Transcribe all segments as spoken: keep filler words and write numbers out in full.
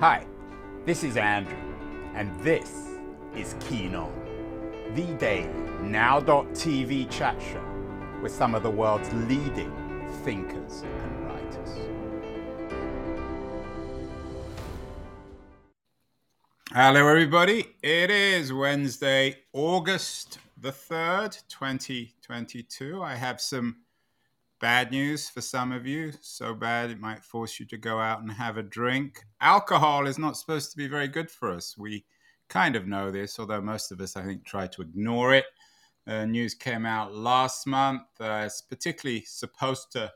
Hi, this is Andrew, and this is Keen On, the daily now dot t v chat show with some of the world's leading thinkers and writers. Hello, everybody. It is Wednesday, August the third, twenty twenty-two. I have some bad news for some of you, so bad it might force you to go out and have a drink. Alcohol is not supposed to be very good for us. We kind of know this, although most of us, I think, try to ignore it. Uh, news came out last month. Uh, it's particularly supposed to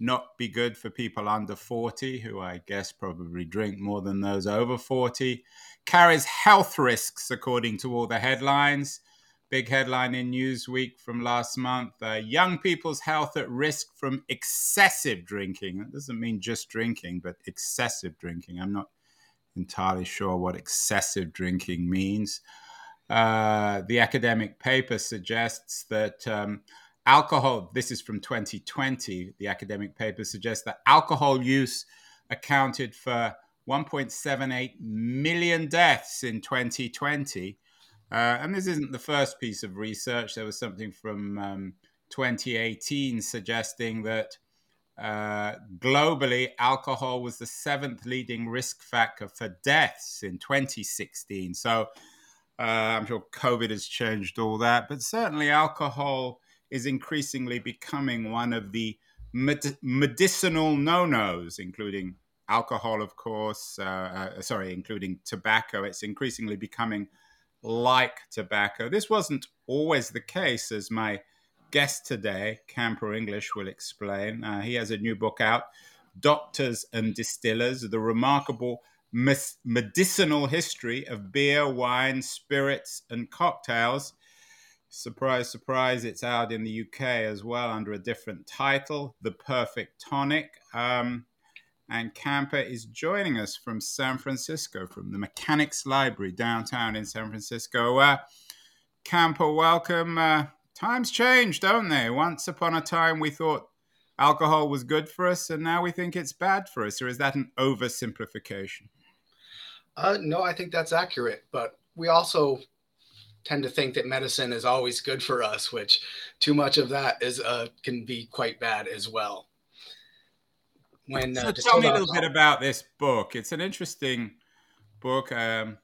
not be good for people under forty, who I guess probably drink more than those over forty. Carries health risks, according to all the headlines. Big headline in Newsweek from last month, uh, young people's health at risk from excessive drinking. That doesn't mean just drinking, but excessive drinking. I'm not entirely sure what excessive drinking means. Uh, the academic paper suggests that um, alcohol, this is from twenty twenty, the academic paper suggests that alcohol use accounted for one point seven eight million deaths in twenty twenty. Uh, and this isn't the first piece of research. There was something from um, twenty eighteen suggesting that uh, globally, alcohol was the seventh leading risk factor for deaths in twenty sixteen. So uh, I'm sure COVID has changed all that, but certainly alcohol is increasingly becoming one of the med- medicinal no-nos, including alcohol, of course, uh, uh, sorry, including tobacco. It's increasingly becoming like tobacco. This wasn't always the case, as my guest today, Camper English, will explain. Uh, he has a new book out, Doctors and Distillers, The Remarkable Mes- Medicinal History of Beer, Wine, Spirits and Cocktails. Surprise, surprise, it's out in the U K as well under a different title, The Perfect Tonic. Um, And Camper is joining us from San Francisco, from the Mechanics Library downtown in San Francisco. Uh, Camper, welcome. Uh, times change, don't they? Once upon a time, we thought alcohol was good for us, and now we think it's bad for us. Or is that an oversimplification? Uh, no, I think that's accurate. But we also tend to think that medicine is always good for us, which too much of that is uh, can be quite bad as well. When, uh, so tell me a little bit about this book. It's an interesting book um,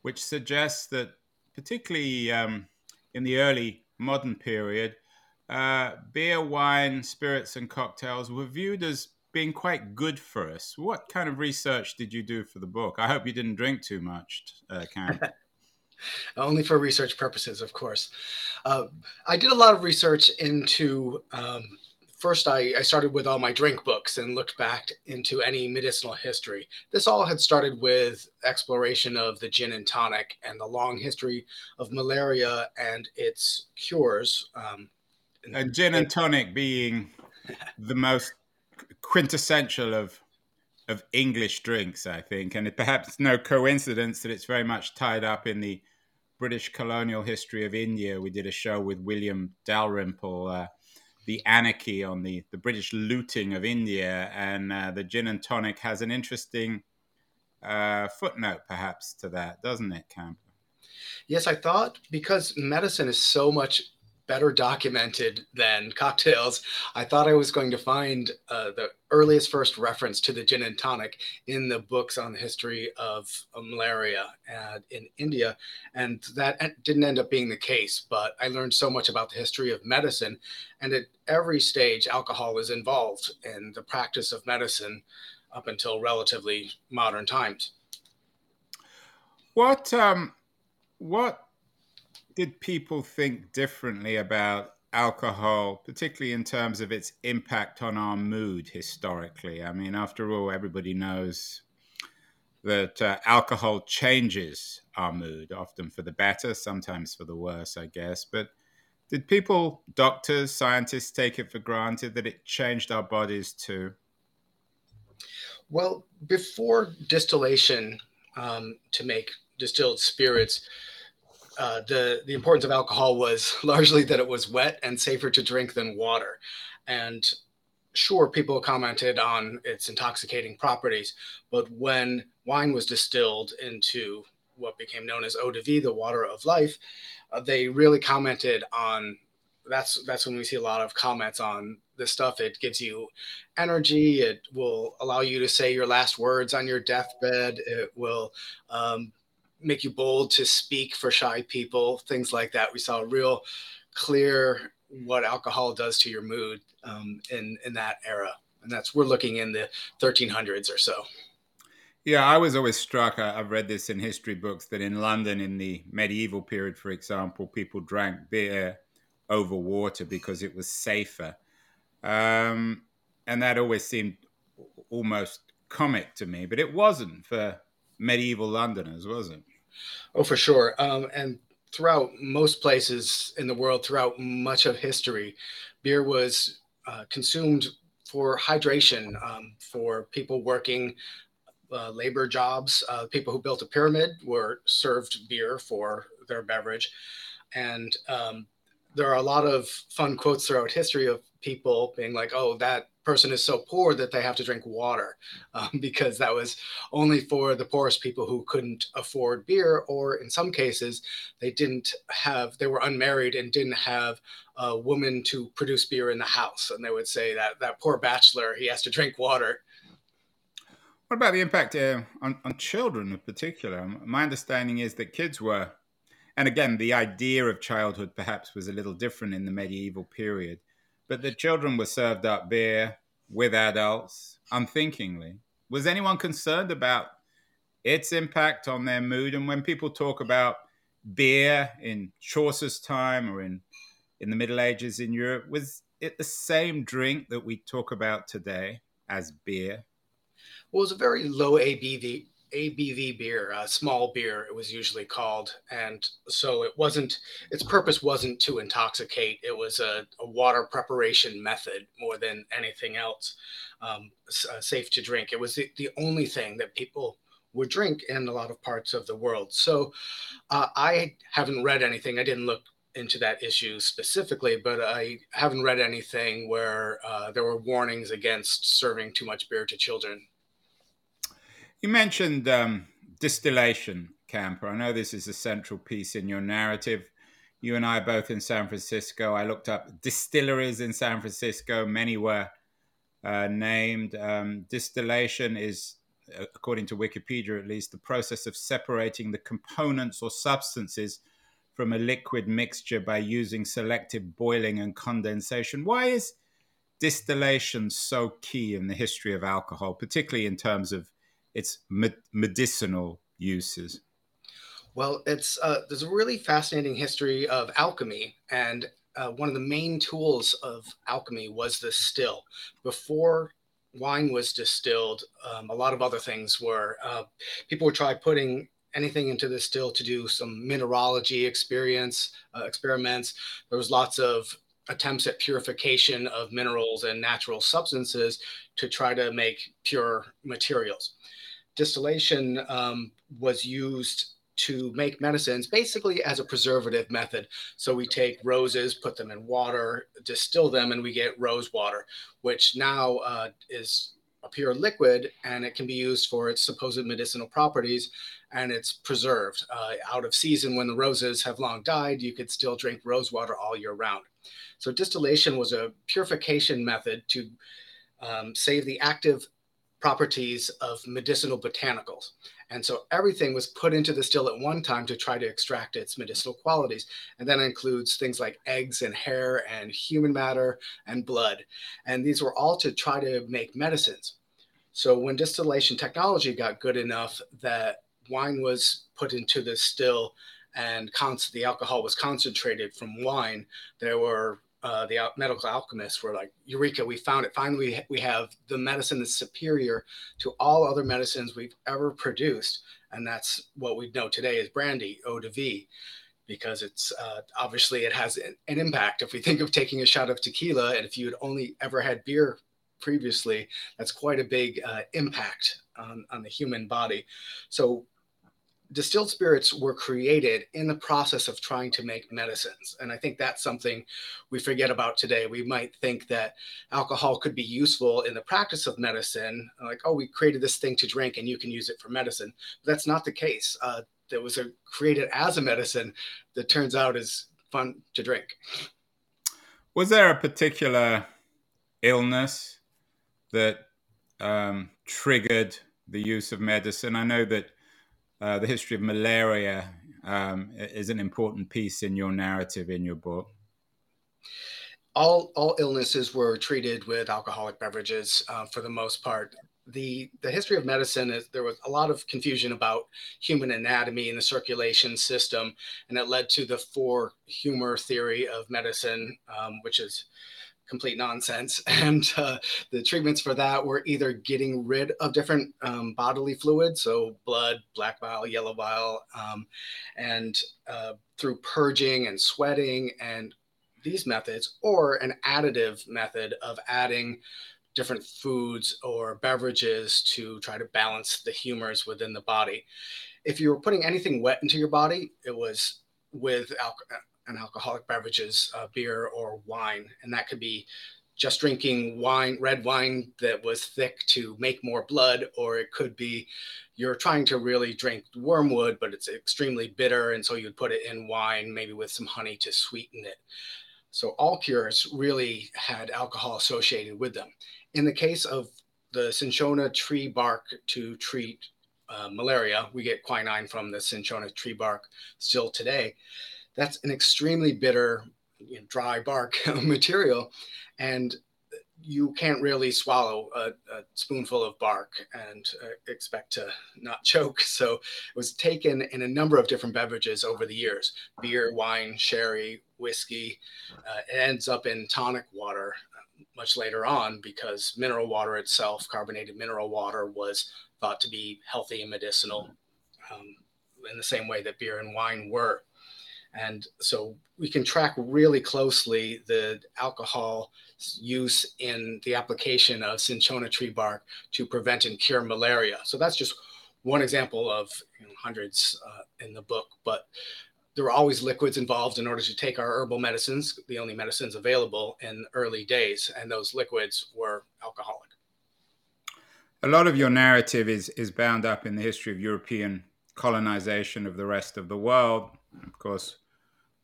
which suggests that particularly um, in the early modern period, uh, beer, wine, spirits and cocktails were viewed as being quite good for us. What kind of research did you do for the book? I hope you didn't drink too much, uh, Karen. Only for research purposes, of course. Uh, I did a lot of research into... Um, First, I, I started with all my drink books and looked back into any medicinal history. This all had started with exploration of the gin and tonic and the long history of malaria and its cures. Um, and, and gin and tonic being the most quintessential of of English drinks, I think. And it perhaps no coincidence that it's very much tied up in the British colonial history of India. We did a show with William Dalrymple, uh, The Anarchy, on the, the British looting of India, and uh, the gin and tonic has an interesting uh, footnote, perhaps, to that, doesn't it, Camper? Yes, I thought because medicine is so much better documented than cocktails, I thought I was going to find uh, the earliest first reference to the gin and tonic in the books on the history of malaria uh, in India. And that didn't end up being the case, but I learned so much about the history of medicine, and at every stage, alcohol is involved in the practice of medicine up until relatively modern times. What, um, what, did people think differently about alcohol, particularly in terms of its impact on our mood historically? I mean, after all, everybody knows that uh, alcohol changes our mood, often for the better, sometimes for the worse, I guess. But did people, doctors, scientists, take it for granted that it changed our bodies too? Well, before distillation um, to make distilled spirits, Uh, the, the importance of alcohol was largely that it was wet and safer to drink than water. And sure, people commented on its intoxicating properties, but when wine was distilled into what became known as Eau de Vie, the water of life, uh, they really commented on, that's that's when we see a lot of comments on this stuff. It gives you energy. It will allow you to say your last words on your deathbed. It will um, make you bold to speak for shy people, things like that. We saw a real clear what alcohol does to your mood um, in, in that era. And that's, we're looking in the thirteen hundreds or so. Yeah, I was always struck, I've read this in history books, that in London in the medieval period, for example, people drank beer over water because it was safer. Um, and that always seemed almost comic to me, but it wasn't for medieval Londoners, was it? Oh, for sure. Um, and throughout most places in the world, throughout much of history, beer was uh, consumed for hydration, um, for people working uh, labor jobs. Uh, people who built a pyramid were served beer for their beverage. And um, there are a lot of fun quotes throughout history of people being like, oh, that person is so poor that they have to drink water, um, because that was only for the poorest people who couldn't afford beer, or in some cases they didn't have, they were unmarried and didn't have a woman to produce beer in the house. And they would say that that poor bachelor, he has to drink water. What about the impact uh, on, on children in particular? My understanding is that kids were, and again, the idea of childhood perhaps was a little different in the medieval period, but the children were served up beer with adults unthinkingly. Was anyone concerned about its impact on their mood? And when people talk about beer in Chaucer's time or in, in the Middle Ages in Europe, was it the same drink that we talk about today as beer? Well, it was a very low A B V. A B V beer, uh, small beer, it was usually called. And so it wasn't, its purpose wasn't to intoxicate. It was a, a water preparation method more than anything else, um, uh, safe to drink. It was the, the only thing that people would drink in a lot of parts of the world. So uh, I haven't read anything. I didn't look into that issue specifically, but I haven't read anything where uh, there were warnings against serving too much beer to children. You mentioned um, distillation, Camper. I know this is a central piece in your narrative. You and I are both in San Francisco. I looked up distilleries in San Francisco. Many were uh, named. Um, distillation is, according to Wikipedia at least, the process of separating the components or substances from a liquid mixture by using selective boiling and condensation. Why is distillation so key in the history of alcohol, particularly in terms of its medicinal uses? Well, it's uh, there's a really fascinating history of alchemy, and uh, one of the main tools of alchemy was the still. Before wine was distilled, um, a lot of other things were. Uh, people would try putting anything into the still to do some mineralogy experience uh, experiments. There was lots of attempts at purification of minerals and natural substances to try to make pure materials. Distillation um, was used to make medicines basically as a preservative method. So we take roses, put them in water, distill them, and we get rose water, which now uh, is a pure liquid, and it can be used for its supposed medicinal properties, and it's preserved. Uh, out of season, when the roses have long died, you could still drink rose water all year round. So distillation was a purification method to um, save the active properties of medicinal botanicals. And so everything was put into the still at one time to try to extract its medicinal qualities. And that includes things like eggs and hair and human matter and blood. And these were all to try to make medicines. So when distillation technology got good enough that wine was put into the still and const- the alcohol was concentrated from wine, there were Uh, the al- medical alchemists were like, eureka, we found it. Finally, we, ha- we have the medicine that's superior to all other medicines we've ever produced. And that's what we know today is brandy, eau de vie, because it's uh, obviously it has an, an impact. If we think of taking a shot of tequila, and if you had only ever had beer previously, that's quite a big uh, impact on, on the human body. So distilled spirits were created in the process of trying to make medicines. And I think that's something we forget about today. We might think that alcohol could be useful in the practice of medicine, like, oh, we created this thing to drink and you can use it for medicine. But that's not the case. Uh, that was a, created as a medicine that turns out is fun to drink. Was there a particular illness that um, triggered the use of medicine? I know that Uh, the history of malaria um, is an important piece in your narrative, in your book. All all illnesses were treated with alcoholic beverages uh, for the most part. The the history of medicine is there was a lot of confusion about human anatomy and the circulation system, and it led to the four humor theory of medicine, um, which is complete nonsense. And uh, the treatments for that were either getting rid of different um, bodily fluids, so blood, black bile, yellow bile, um, and uh, through purging and sweating and these methods, or an additive method of adding different foods or beverages to try to balance the humors within the body. If you were putting anything wet into your body, it was with alcohol and alcoholic beverages, uh, beer or wine. And that could be just drinking wine, red wine that was thick to make more blood, or it could be you're trying to really drink wormwood, but it's extremely bitter. And so you'd put it in wine, maybe with some honey to sweeten it. So all cures really had alcohol associated with them. In the case of the cinchona tree bark to treat uh, malaria, we get quinine from the cinchona tree bark still today. That's an extremely bitter, you know, dry bark material, and you can't really swallow a, a spoonful of bark and uh, expect to not choke. So it was taken in a number of different beverages over the years: beer, wine, sherry, whiskey. Uh, it ends up in tonic water much later on because mineral water itself, carbonated mineral water, was thought to be healthy and medicinal um, in the same way that beer and wine were. And so we can track really closely the alcohol use in the application of cinchona tree bark to prevent and cure malaria. So that's just one example of, you know, hundreds uh, in the book. But there were always liquids involved in order to take our herbal medicines, the only medicines available in early days. And those liquids were alcoholic. A lot of your narrative is, is bound up in the history of European colonization of the rest of the world. Of course,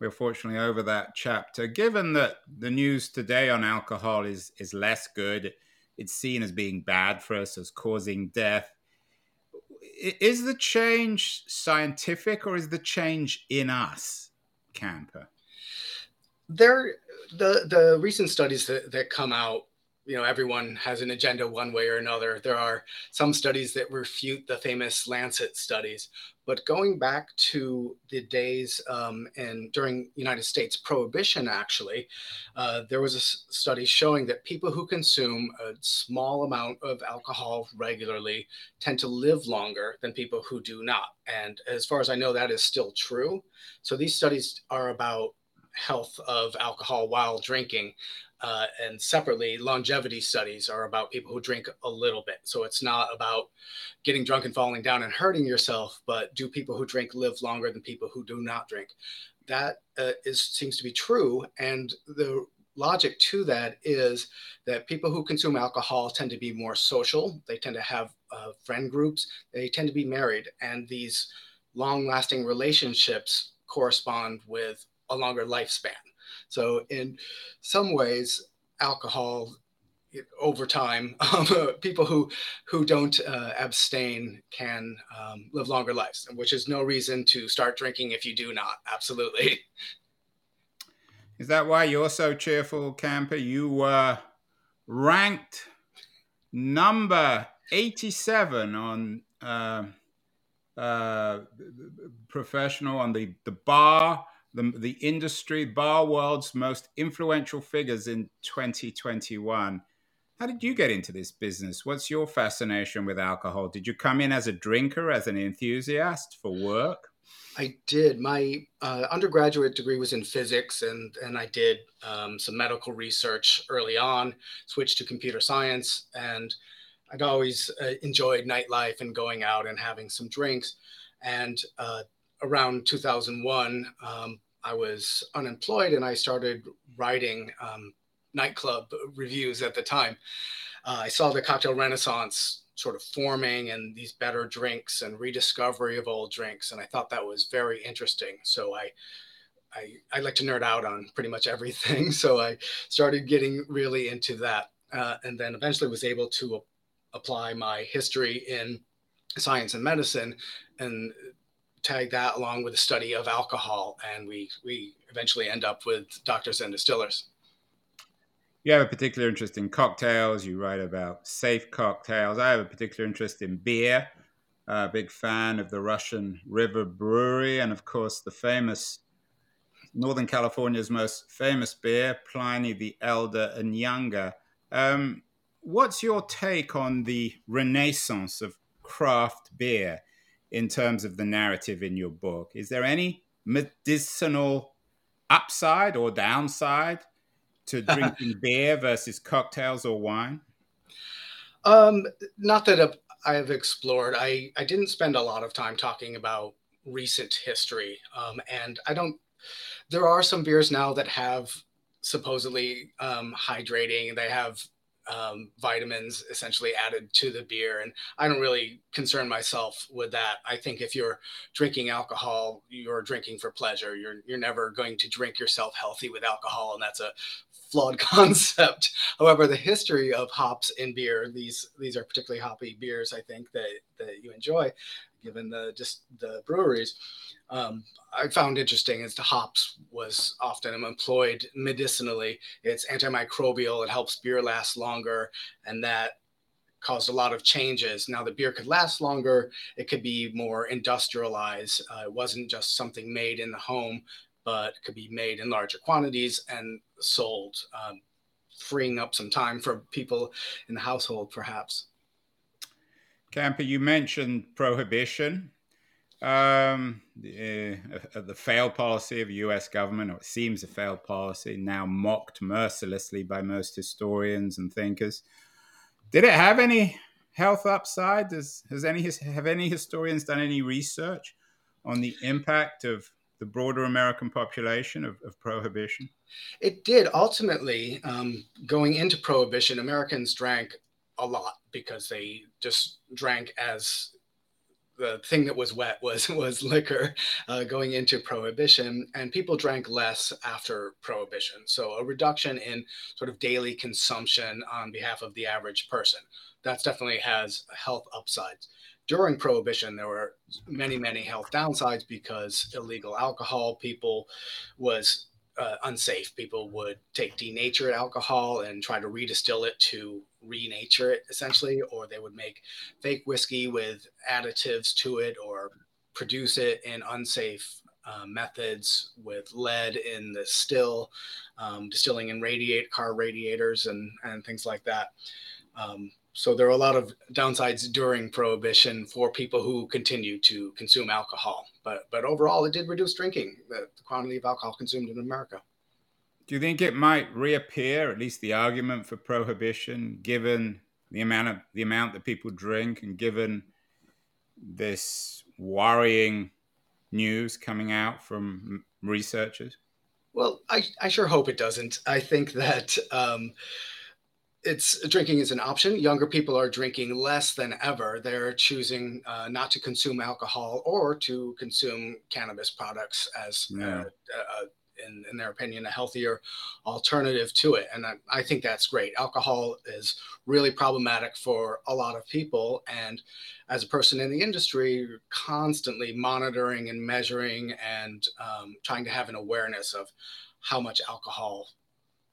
we're fortunately over that chapter. Given that the news today on alcohol is, is less good, it's seen as being bad for us, as causing death. Is the change scientific, or is the change in us, Camper? There, the the recent studies that, that come out, you know, everyone has an agenda one way or another. There are some studies that refute the famous Lancet studies. But going back to the days um, and during United States Prohibition, actually, uh, there was a study showing that people who consume a small amount of alcohol regularly tend to live longer than people who do not. And as far as I know, that is still true. So these studies are about health of alcohol while drinking. Uh, and separately, longevity studies are about people who drink a little bit. So it's not about getting drunk and falling down and hurting yourself, but do people who drink live longer than people who do not drink? That uh, is seems to be true. And the logic to that is that people who consume alcohol tend to be more social. They tend to have uh, friend groups. They tend to be married. And these long-lasting relationships correspond with a longer lifespan. So in some ways, alcohol, over time, um, people who who don't uh, abstain can um, live longer lives, which is no reason to start drinking if you do not. Absolutely. Is that why you're so cheerful, Camper? You were ranked number eighty-seven on uh, uh, professional on the, the bar. The, the industry, Bar World's most influential figures in twenty twenty-one. How did you get into this business? What's your fascination with alcohol? Did you come in as a drinker, as an enthusiast for work? I did. My uh, undergraduate degree was in physics, and, and I did um, some medical research early on, switched to computer science, and I'd always uh, enjoyed nightlife and going out and having some drinks. And uh, around two thousand one, um, I was unemployed and I started writing um, nightclub reviews at the time. Uh, I saw the cocktail renaissance sort of forming and these better drinks and rediscovery of old drinks. And I thought that was very interesting. So I I, I like to nerd out on pretty much everything. So I started getting really into that. Uh, and then eventually was able to a- apply my history in science and medicine and tag that along with a study of alcohol. And we, we eventually end up with Doctors and Distillers. You have a particular interest in cocktails. You write about safe cocktails. I have a particular interest in beer. Uh, big fan of the Russian River Brewery. And of course, the famous Northern California's most famous beer, Pliny the Elder and Younger. Um, what's your take on the renaissance of craft beer in terms of the narrative in your book? Is there any medicinal upside or downside to drinking beer versus cocktails or wine? Um, not that I have explored. I, I didn't spend a lot of time talking about recent history. Um, and I don't, there are some beers now that have supposedly um, hydrating. They have um, vitamins essentially added to the beer. And I don't really concern myself with that. I think if you're drinking alcohol, you're drinking for pleasure. You're you're never going to drink yourself healthy with alcohol. And that's a flawed concept. However, the history of hops in beer, these these are particularly hoppy beers, I think, that, that you enjoy, given the just the breweries. Um, I found interesting is the hops was often employed medicinally. It's antimicrobial. It helps beer last longer. And that caused a lot of changes. Now the beer could last longer. It could be more industrialized. Uh, it wasn't just something made in the home, but it could be made in larger quantities and sold, um, freeing up some time for people in the household, perhaps. Camper, you mentioned prohibition. Um, the, uh, the failed policy of the U S government, or it seems a failed policy, now mocked mercilessly by most historians and thinkers. Did it have any health upside? Does, has any have any historians done any research on the impact of the broader American population of, of prohibition? It did. Ultimately, um, going into prohibition, Americans drank a lot because they just drank as the thing that was wet was was liquor uh, going into prohibition, and people drank less after prohibition. So a reduction in sort of daily consumption on behalf of the average person. That definitely has health upsides. During prohibition, there were many, many health downsides because illegal alcohol people was uh, unsafe. People would take denatured alcohol and try to redistill it to renature it essentially, or they would make fake whiskey with additives to it or produce it in unsafe uh, methods with lead in the still, um, distilling in radiate car radiators and, and things like that. Um, so there are a lot of downsides during prohibition for people who continue to consume alcohol, but, but overall it did reduce drinking, the, the quantity of alcohol consumed in America. Do you think it might reappear, at least the argument for prohibition, given the amount of the amount that people drink and given this worrying news coming out from researchers? Well, I, I sure hope it doesn't. I think that um, it's drinking is an option. Younger people are drinking less than ever. They're choosing uh, not to consume alcohol or to consume cannabis products as yeah. uh, a, In, in their opinion, a healthier alternative to it. And I, I think that's great. Alcohol is really problematic for a lot of people. And as a person in the industry, you're constantly monitoring and measuring and um, trying to have an awareness of how much alcohol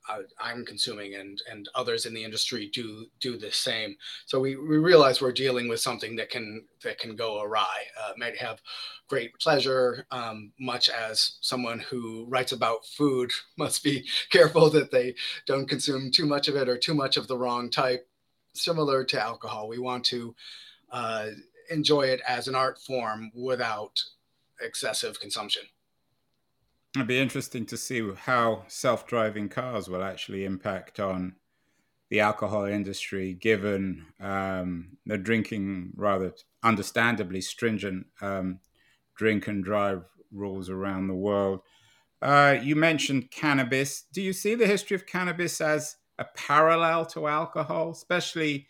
I, I'm consuming and, and others in the industry do do the same. So we, we realize we're dealing with something that can that can go awry. Uh, might have great pleasure, um, much as someone who writes about food must be careful that they don't consume too much of it or too much of the wrong type. Similar to alcohol, we want to uh, enjoy it as an art form without excessive consumption. It'd be interesting to see how self-driving cars will actually impact on the alcohol industry, given um, the drinking rather understandably stringent um, drink and drive rules around the world. Uh, you mentioned cannabis. Do you see the history of cannabis as a parallel to alcohol, especially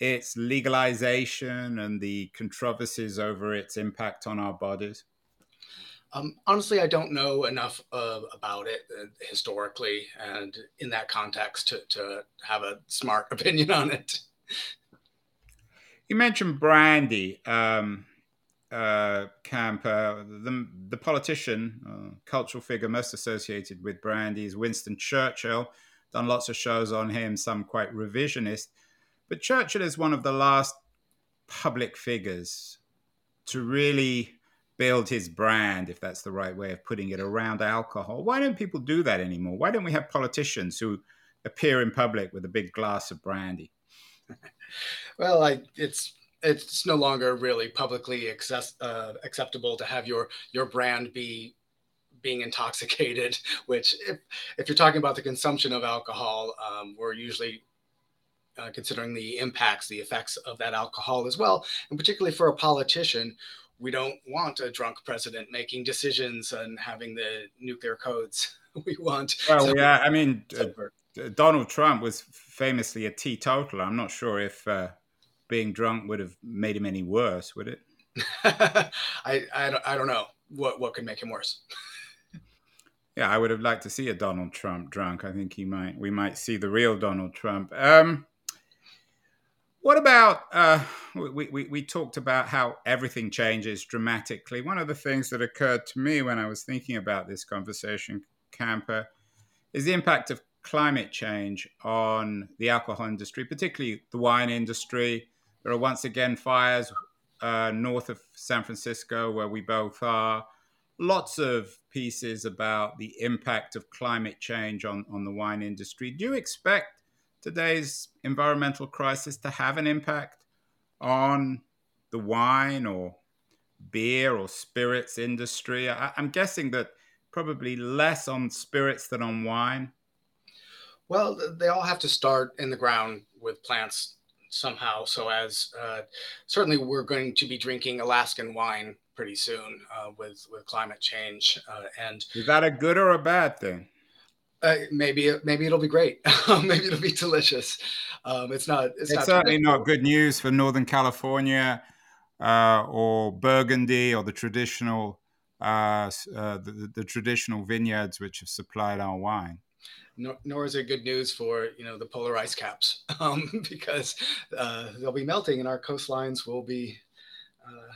its legalization and the controversies over its impact on our bodies? Um, honestly, I don't know enough uh, about it uh, historically and in that context to, to have a smart opinion on it. You mentioned brandy, um, uh, Camper. The, the politician, uh, cultural figure most associated with brandy is Winston Churchill. Done lots of shows on him, some quite revisionist. But Churchill is one of the last public figures to really build his brand, if that's the right way of putting it, around alcohol. Why don't people do that anymore? Why don't we have politicians who appear in public with a big glass of brandy? Well, I, it's it's no longer really publicly access, uh, acceptable to have your your brand be being intoxicated, which if, if you're talking about the consumption of alcohol, um, we're usually uh, considering the impacts, the effects of that alcohol as well. And particularly for a politician, we don't want a drunk president making decisions and having the nuclear codes we want. Well, so yeah, we, I mean, uh, Donald Trump was famously a teetotaler. I'm not sure if uh, being drunk would have made him any worse, would it? I, I, don't, I don't know what, what could make him worse. Yeah, I would have liked to see a Donald Trump drunk. I think he might. we might see the real Donald Trump. Um, What about, uh, we, we, we talked about how everything changes dramatically. One of the things that occurred to me when I was thinking about this conversation, Camper, is the impact of climate change on the alcohol industry, particularly the wine industry. There are once again fires uh, north of San Francisco where we both are. Lots of pieces about the impact of climate change on, on the wine industry. Do you expect today's environmental crisis to have an impact on the wine or beer or spirits industry? I, I'm guessing that probably less on spirits than on wine. Well, they all have to start in the ground with plants somehow. So as uh, certainly we're going to be drinking Alaskan wine pretty soon uh, with, with climate change. Uh, and is that a good or a bad thing? Uh, maybe maybe it'll be great. Maybe it'll be delicious. Um, it's not. It's, it's not certainly delicious. Not good news for Northern California uh, or Burgundy or the traditional uh, uh, the, the traditional vineyards which have supplied our wine. Nor, nor is it good news for you know the polar ice caps um, because uh, they'll be melting and our coastlines will be Uh,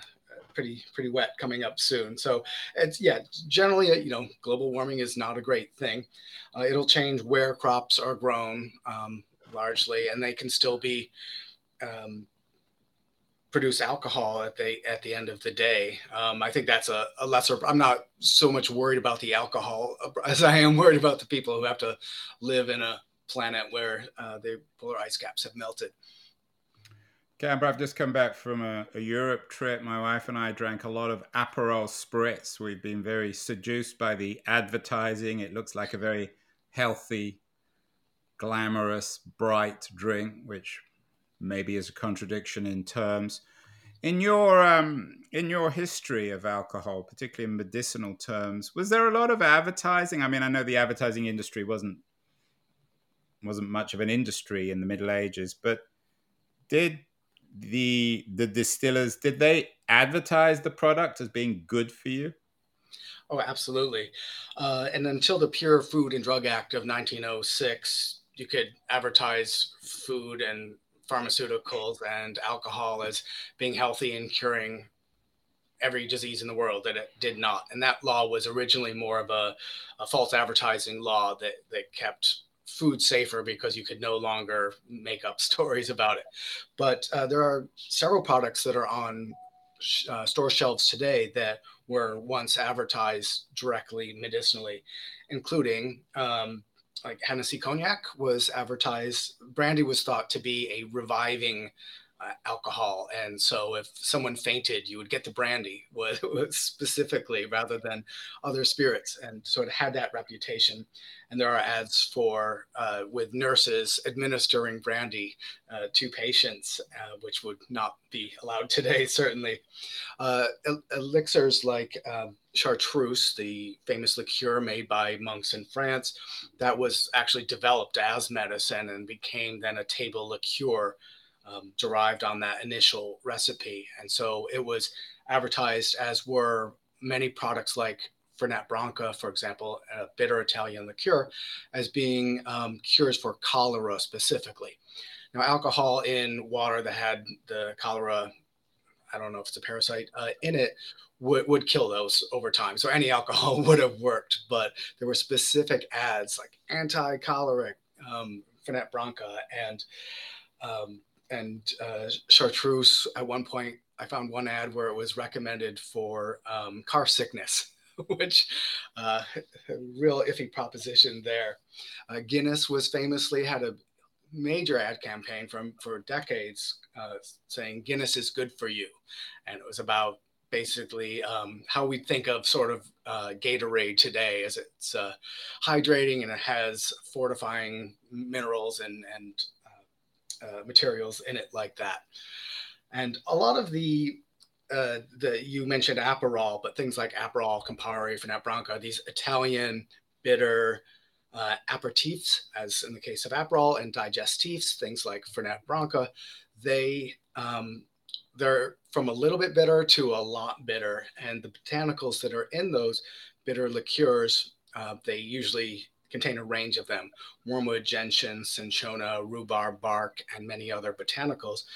pretty pretty wet coming up soon. So it's, yeah, generally, you know, global warming is not a great thing. Uh, it'll change where crops are grown um, largely, and they can still be um, produce alcohol at the at the end of the day. Um, I think that's a, a lesser, I'm not so much worried about the alcohol as I am worried about the people who have to live in a planet where uh, the polar ice caps have melted. Camper, I've just come back from a, a Europe trip. My wife and I drank a lot of Aperol spritz. We've been very seduced by the advertising. It looks like a very healthy, glamorous, bright drink, which maybe is a contradiction in terms. In your um, in your history of alcohol, particularly in medicinal terms, was there a lot of advertising? I mean, I know the advertising industry wasn't wasn't much of an industry in the Middle Ages, but did the the distillers, did they advertise the product as being good for you? Oh, absolutely. Uh, and until the Pure Food and Drug Act of nineteen oh six, you could advertise food and pharmaceuticals and alcohol as being healthy and curing every disease in the world, that it did not. And that law was originally more of a, a false advertising law that, that kept food safer because you could no longer make up stories about it. But uh, there are several products that are on sh- uh, store shelves today that were once advertised directly medicinally, including um, like Hennessy Cognac was advertised. Brandy was thought to be a reviving uh, alcohol. And so if someone fainted, you would get the brandy with, with specifically rather than other spirits, and sort of had that reputation. And there are ads for uh, with nurses administering brandy uh, to patients, uh, which would not be allowed today, certainly. Uh, el- elixirs like uh, Chartreuse, the famous liqueur made by monks in France, that was actually developed as medicine and became then a table liqueur um, derived on that initial recipe. And so it was advertised, as were many products like Fernet Branca, for example, a bitter Italian liqueur, as being um, cures for cholera specifically. Now, alcohol in water that had the cholera, I don't know if it's a parasite, uh, in it, would, would kill those over time. So any alcohol would have worked, but there were specific ads like anti-choleric, um, Fernet Branca, and um, and uh, Chartreuse. At one point, I found one ad where it was recommended for um, car sickness, which uh, a real iffy proposition there. Uh, Guinness was famously had a major ad campaign from for decades uh, saying Guinness is good for you. And it was about basically um, how we think of sort of uh, Gatorade today, as it's uh, hydrating and it has fortifying minerals and, and uh, uh, materials in it like that. And a lot of the Uh, the, you mentioned Aperol, but things like Aperol, Campari, Fernet Branca, these Italian bitter uh, aperitifs, as in the case of Aperol, and digestifs, things like Fernet Branca, they, um, they're from a little bit bitter to a lot bitter. And the botanicals that are in those bitter liqueurs, uh, they usually contain a range of them: wormwood, gentian, cinchona, rhubarb bark, and many other botanicals.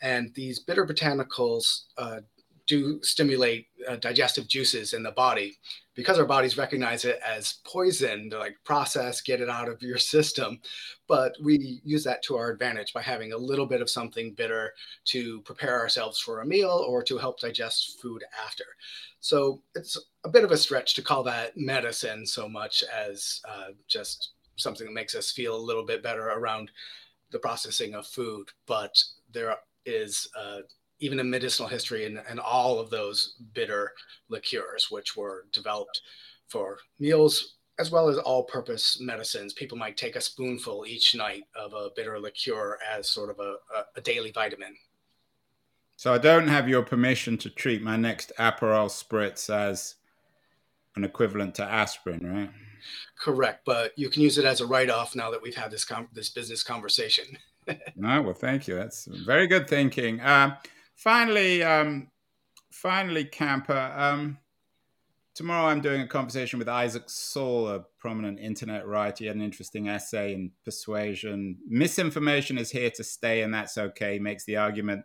And these bitter botanicals uh, do stimulate uh, digestive juices in the body. Because our bodies recognize it as poison, to like process, get it out of your system. But we use that to our advantage by having a little bit of something bitter to prepare ourselves for a meal or to help digest food after. So it's a bit of a stretch to call that medicine so much as uh, just something that makes us feel a little bit better around the processing of food. But there are is uh, even a medicinal history in, in all of those bitter liqueurs, which were developed for meals as well as all-purpose medicines. People might take a spoonful each night of a bitter liqueur as sort of a, a, a daily vitamin. So I don't have your permission to treat my next Aperol spritz as an equivalent to aspirin, right? Correct, but you can use it as a write-off now that we've had this com- this business conversation. No, well, thank you. That's very good thinking. Uh, finally, um, finally, Camper, um, tomorrow I'm doing a conversation with Isaac Saul, a prominent internet writer. He had an interesting essay in Persuasion. Misinformation is here to stay, and that's okay. He makes the argument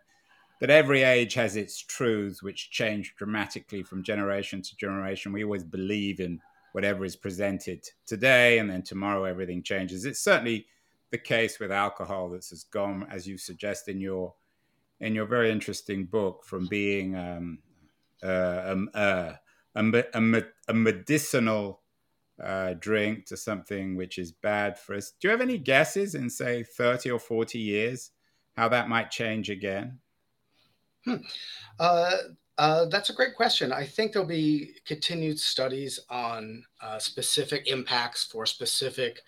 that every age has its truths, which change dramatically from generation to generation. We always believe in whatever is presented today, and then tomorrow everything changes. It's certainly the case with alcohol that's as gone, as you suggest in your in your very interesting book, from being um, uh, um, uh, a, a, a medicinal uh, drink to something which is bad for us. Do you have any guesses in, say, thirty or forty years, how that might change again? Hmm. Uh, uh, that's a great question. I think there'll be continued studies on uh, specific impacts for specific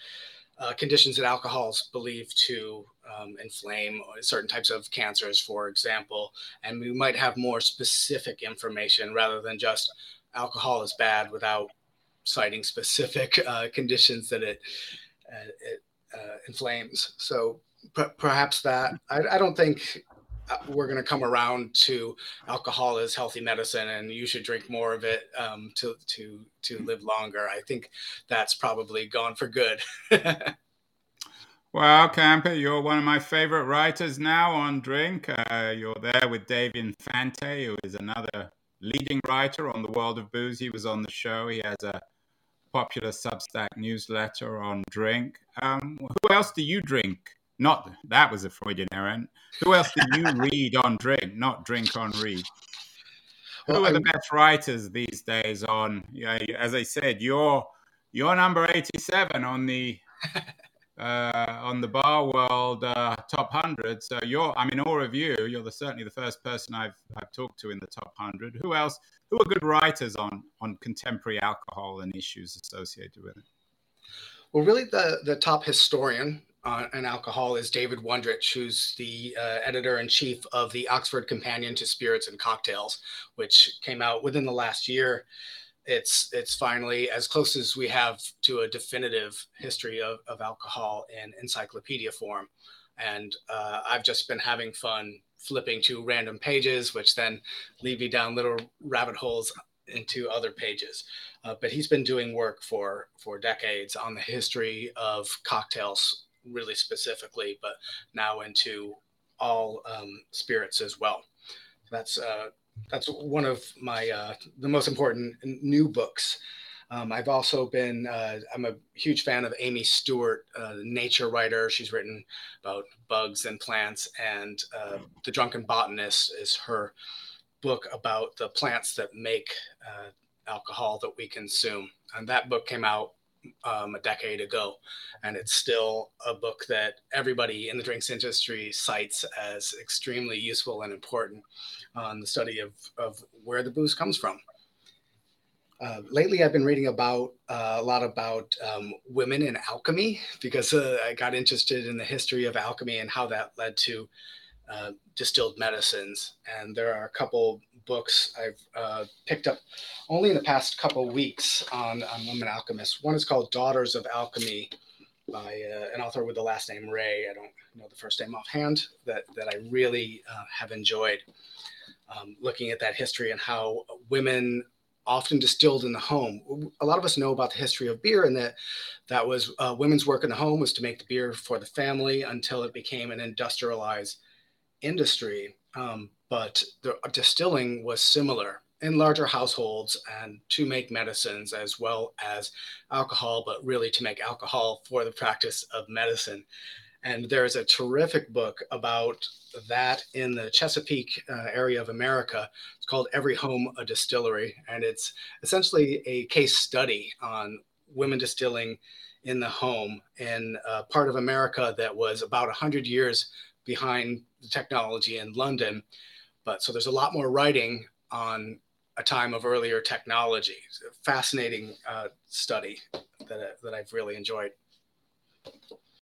Uh, conditions that alcohol is believed to um, inflame, certain types of cancers, for example. And we might have more specific information rather than just alcohol is bad without citing specific uh, conditions that it, uh, it uh, inflames. So p- perhaps that, I, I don't think we're going to come around to alcohol is healthy medicine and you should drink more of it um, to, to, to live longer. I think that's probably gone for good. Well, Camper, you're one of my favorite writers now on drink. Uh, you're there with Dave Infante, who is another leading writer on the world of booze. He was on the show. He has a popular Substack newsletter on drink. Um, who else do you drink? Not that was a Freudian error. Who else do you read on drink? Not drink on read. Who well, are the I'm... best writers these days on? Yeah, as I said, you're you're number eighty-seven on the uh, on the Bar World uh, top one hundred. So you're, I mean, all of you, you're the, certainly the first person I've I've talked to in the top one hundred. Who else? Who are good writers on on contemporary alcohol and issues associated with it? Well, really, the the top historian on uh, alcohol is David Wondrich, who's the uh, editor-in-chief of the Oxford Companion to Spirits and Cocktails, which came out within the last year. It's it's finally as close as we have to a definitive history of, of alcohol in encyclopedia form. And uh, I've just been having fun flipping to random pages, which then lead me down little rabbit holes into other pages. Uh, but he's been doing work for, for decades on the history of cocktails, really specifically, but now into all um, spirits as well. That's uh, that's one of my uh, the most important new books. Um, I've also been uh, I'm a huge fan of Amy Stewart, uh, nature writer. She's written about bugs and plants, and uh, The Drunken Botanist is her book about the plants that make uh, alcohol that we consume. And that book came out Um, a decade ago, and it's still a book that everybody in the drinks industry cites as extremely useful and important on the study of, of where the booze comes from. Uh, lately, I've been reading about uh, a lot about um, women in alchemy, because uh, I got interested in the history of alchemy and how that led to uh, distilled medicines. And there are a couple books I've uh, picked up only in the past couple weeks on, on women alchemists. One is called Daughters of Alchemy by uh, an author with the last name Ray. I don't know the first name offhand, that, that I really uh, have enjoyed um, looking at that history and how women often distilled in the home. A lot of us know about the history of beer, and that that was uh, women's work in the home was to make the beer for the family until it became an industrialized industry. Um, but the distilling was similar in larger households and to make medicines as well as alcohol, but really to make alcohol for the practice of medicine. And there's a terrific book about that in the Chesapeake uh, area of America. It's called Every Home a Distillery. And it's essentially a case study on women distilling in the home in a part of America that was about one hundred years behind the technology in London. But so there's a lot more writing on a time of earlier technology. Fascinating uh, study that, that I've really enjoyed.